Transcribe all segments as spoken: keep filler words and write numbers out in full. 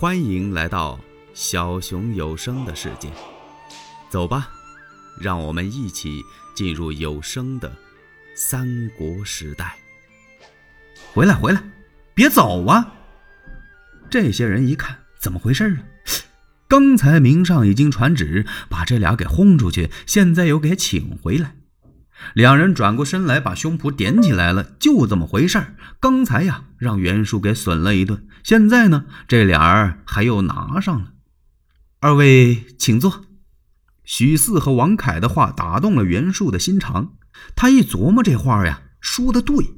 欢迎来到小熊有声的世界，走吧，让我们一起进入有声的三国时代。回来回来，别走啊！这些人一看，怎么回事啊？刚才明上已经传旨，把这俩给轰出去，现在又给请回来。两人转过身来，把胸脯点起来了，就这么回事儿。刚才呀，让袁术给损了一顿，现在呢，这俩人还又拿上了。二位请坐。许四和王凯的话打动了袁术的心肠，他一琢磨，这话呀，说得对。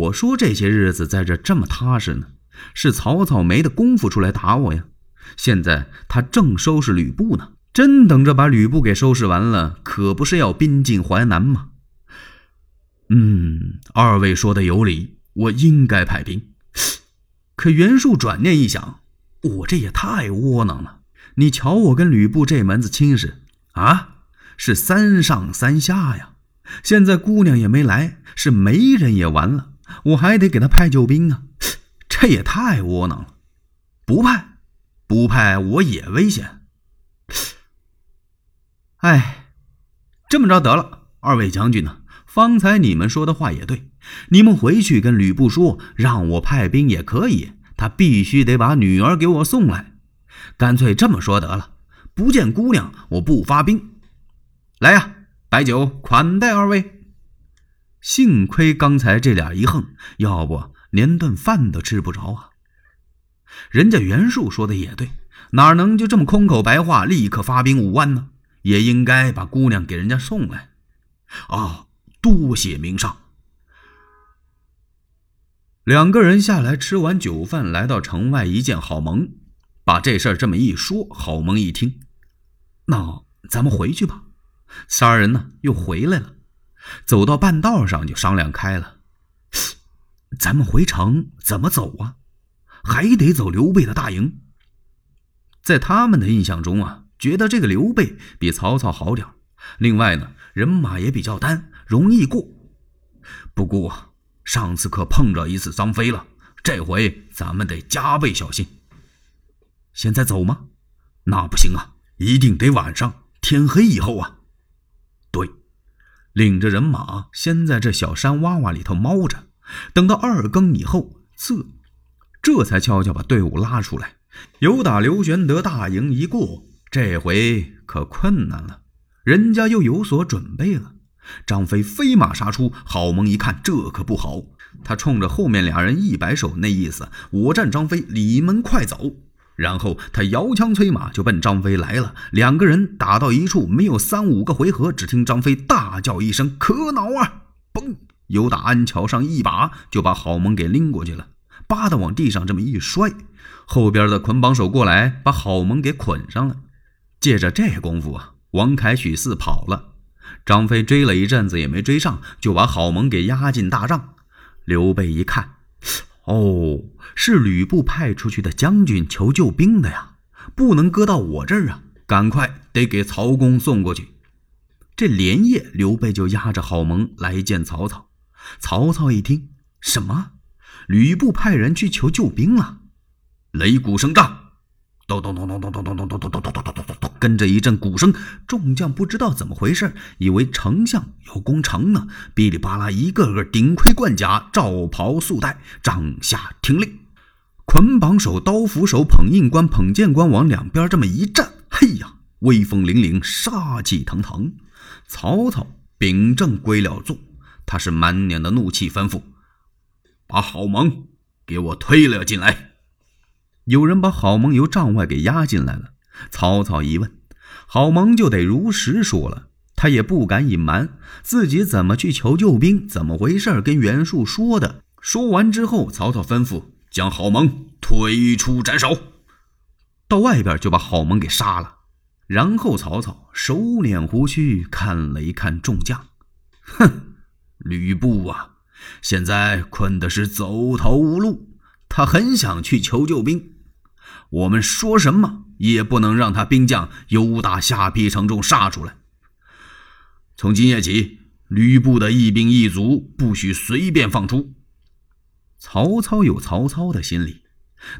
我说这些日子在这这么踏实呢，是曹操没的功夫出来打我呀。现在他正收拾吕布呢，真等着把吕布给收拾完了，可不是要兵进淮南吗？嗯，二位说的有理，我应该派兵。可袁术转念一想，我这也太窝囊了，你瞧我跟吕布这门子亲事啊，是三上三下呀，现在姑娘也没来，是媒人也完了，我还得给他派救兵啊，这也太窝囊了。不派不派我也危险。哎，这么着得了，二位将军呢，方才你们说的话也对，你们回去跟吕布说，让我派兵也可以，他必须得把女儿给我送来。干脆这么说得了，不见姑娘我不发兵。来呀，白酒款待二位。幸亏刚才这俩一横，要不连顿饭都吃不着啊。人家袁术说的也对，哪能就这么空口白话立刻发兵五万呢？也应该把姑娘给人家送来。哦，多谢明上。两个人下来吃完酒饭，来到城外一见郝萌，把这事儿这么一说，郝萌一听，那咱们回去吧。三人呢又回来了，走到半道上就商量开了，咱们回城怎么走啊？还得走刘备的大营。在他们的印象中啊，觉得这个刘备比曹操好点，另外呢，人马也比较单，容易过。不过上次可碰着一次张飞了，这回咱们得加倍小心。现在走吗？那不行啊，一定得晚上天黑以后啊。对，领着人马先在这小山洼洼里头猫着，等到二更以后，这这才悄悄把队伍拉出来。由打刘玄德大营一过，这回可困难了，人家又有所准备了。张飞飞马杀出，郝萌一看这可不好，他冲着后面俩人一摆手，那意思我战张飞，你们快走。然后他摇枪催马就奔张飞来了，两个人打到一处，没有三五个回合，只听张飞大叫一声，可恼啊！嘣，由打鞍桥上一把就把郝萌给拎过去了，巴的往地上这么一摔，后边的捆绑手过来把郝萌给捆上了。借着这功夫啊，王凯许四跑了，张飞追了一阵子也没追上，就把郝萌给押进大帐。刘备一看，哦，是吕布派出去的将军求救兵的呀，不能搁到我这儿啊，赶快得给曹公送过去。这连夜刘备就押着郝萌来见曹操。曹操一听，什么？吕布派人去求救兵了？擂鼓声仗，咚咚咚咚咚咚咚咚咚咚咚咚咚咚咚，跟着一阵鼓声，众将不知道怎么回事，以为丞相要攻城呢，哔哩吧啦一个个顶盔贯甲，罩袍束带，帐下听令。捆绑手、刀斧手、捧印官、捧剑官往两边这么一站，嘿呀，威风凛凛，杀气腾腾。曹操秉正归了座，他是满脸的怒气，吩咐把郝萌给我推了进来。有人把郝萌由帐外给押进来了。曹操一问，郝萌就得如实说了，他也不敢隐瞒自己怎么去求救兵，怎么回事跟袁术说的。说完之后，曹操吩咐将郝萌推出斩首，到外边就把郝萌给杀了。然后曹操手捻胡须，看了一看众将，哼，吕布啊，现在困的是走投无路，他很想去求救兵，我们说什么也不能让他兵将由打下邳城中杀出来。从今夜起，吕布的一兵一卒不许随便放出。曹操有曹操的心理，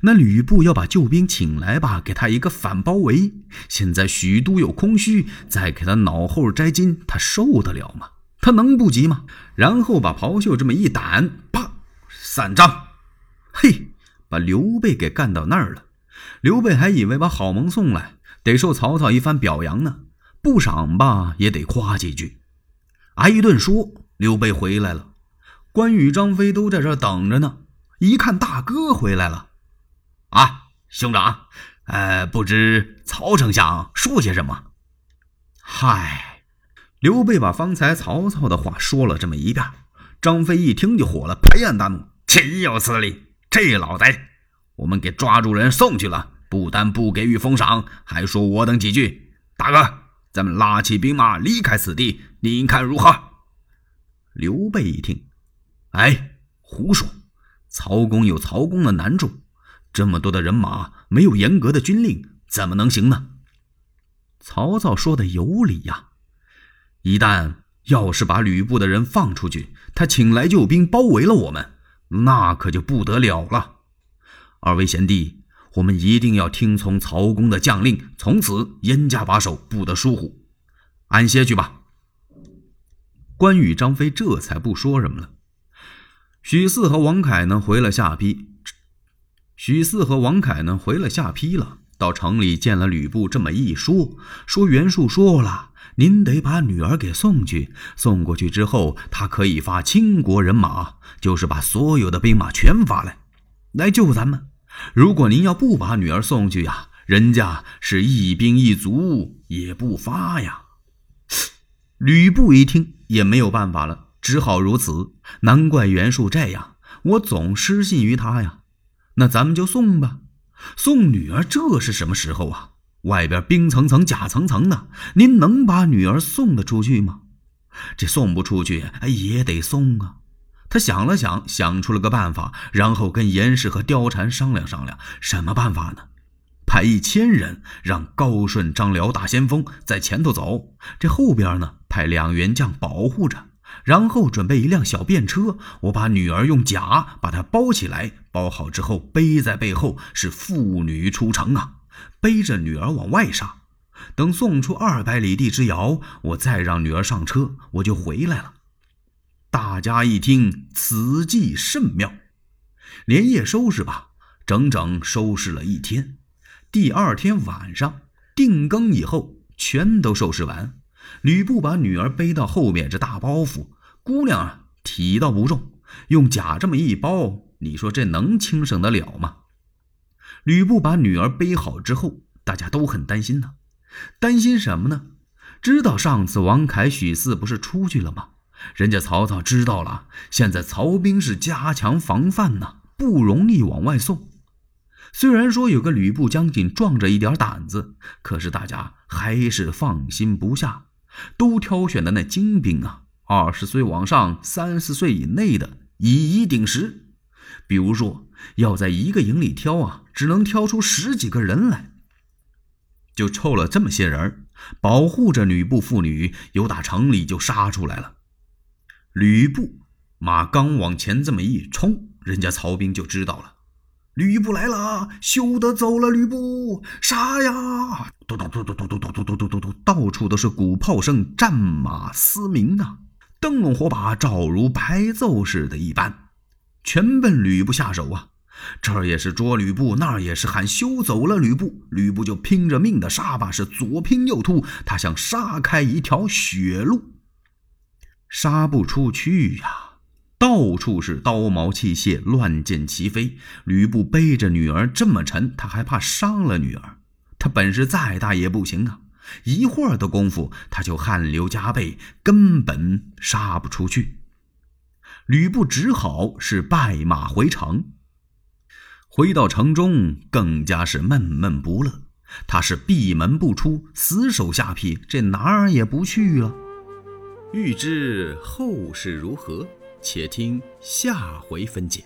那吕布要把救兵请来吧，给他一个反包围。现在许都有空虚，再给他脑后摘金，他受得了吗？他能不急吗？然后把袍袖这么一掸，啪，散帐。嘿，把刘备给干到那儿了。刘备还以为把好盟送来，得受曹操一番表扬呢，不赏吧也得夸几句。挨一顿说，刘备回来了。关羽、张飞都在这等着呢，一看大哥回来了。啊，兄长，呃，不知曹丞相说些什么？嗨，刘备把方才曹操的话说了这么一遍。张飞一听就火了，拍案大怒：“岂有此理！这老贼，我们给抓住人送去了，不但不给予封赏，还说我等几句。大哥，咱们拉起兵马离开此地，您看如何？”刘备一听，哎，胡说！曹公有曹公的难处。这么多的人马，没有严格的军令，怎么能行呢？曹操说的有理呀、啊！一旦要是把吕布的人放出去，他请来救兵包围了我们，那可就不得了了。二位贤弟，我们一定要听从曹公的将令，从此严加把守，不得疏忽。安歇去吧。关羽、张飞这才不说什么了。许四和王凯呢，回了下邳。许四和王凯呢回了下邳了，到城里见了吕布，这么一说，说袁术说了，您得把女儿给送去，送过去之后，他可以发倾国人马，就是把所有的兵马全发来，来救咱们。如果您要不把女儿送去呀，人家是一兵一卒也不发呀。吕布一听也没有办法了，只好如此。难怪袁术这样，我总失信于他呀。那咱们就送吧。送女儿这是什么时候啊？外边冰层层甲层层的，您能把女儿送得出去吗？这送不出去也得送啊。他想了想，想出了个办法，然后跟严氏和貂蝉商量商量。什么办法呢？派一千人让高顺、张辽大先锋在前头走，这后边呢派两员将保护着，然后准备一辆小便车，我把女儿用甲把她包起来，包好之后背在背后，是妇女出城啊，背着女儿往外杀。等送出二百里地之遥，我再让女儿上车，我就回来了。大家一听，此计甚妙。连夜收拾吧，整整收拾了一天。第二天晚上定更以后，全都收拾完。吕布把女儿背到后面这大包袱，姑娘啊体倒不重，用甲这么一包，你说这能轻省得了吗？吕布把女儿背好之后，大家都很担心呢、啊。担心什么呢？知道上次王凯、许四不是出去了吗？人家曹操知道了，现在曹兵是加强防范呢、啊，不容易往外送。虽然说有个吕布将军壮着一点胆子，可是大家还是放心不下。都挑选的那精兵啊，二十岁往上，三十岁以内的，以一顶十。比如说，要在一个营里挑啊，只能挑出十几个人来，就凑了这么些人，保护着吕布妇女，由打城里就杀出来了。吕布马刚往前这么一冲，人家曹兵就知道了，吕布来了，休得走了，吕布杀呀！嘟嘟嘟嘟嘟嘟嘟嘟嘟嘟嘟，到处都是鼓炮声，战马嘶鸣啊，灯笼火把照如白昼似的一般，全奔吕布下手啊！这儿也是捉吕布，那儿也是喊休走了，吕布！吕布就拼着命的杀吧，是左拼右突，他想杀开一条血路，杀不出去呀、啊！到处是刀矛器械，乱箭齐飞。吕布背着女儿这么沉，他还怕伤了女儿。他本事再大也不行啊！一会儿的功夫，他就汗流浃背，根本杀不出去。吕布只好是败马回城。回到城中，更加是闷闷不乐。他是闭门不出，死守下邳，这哪儿也不去了。欲知后事如何？且听下回分解。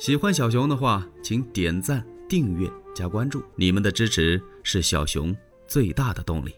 喜欢小熊的话，请点赞、订阅、加关注，你们的支持是小熊最大的动力。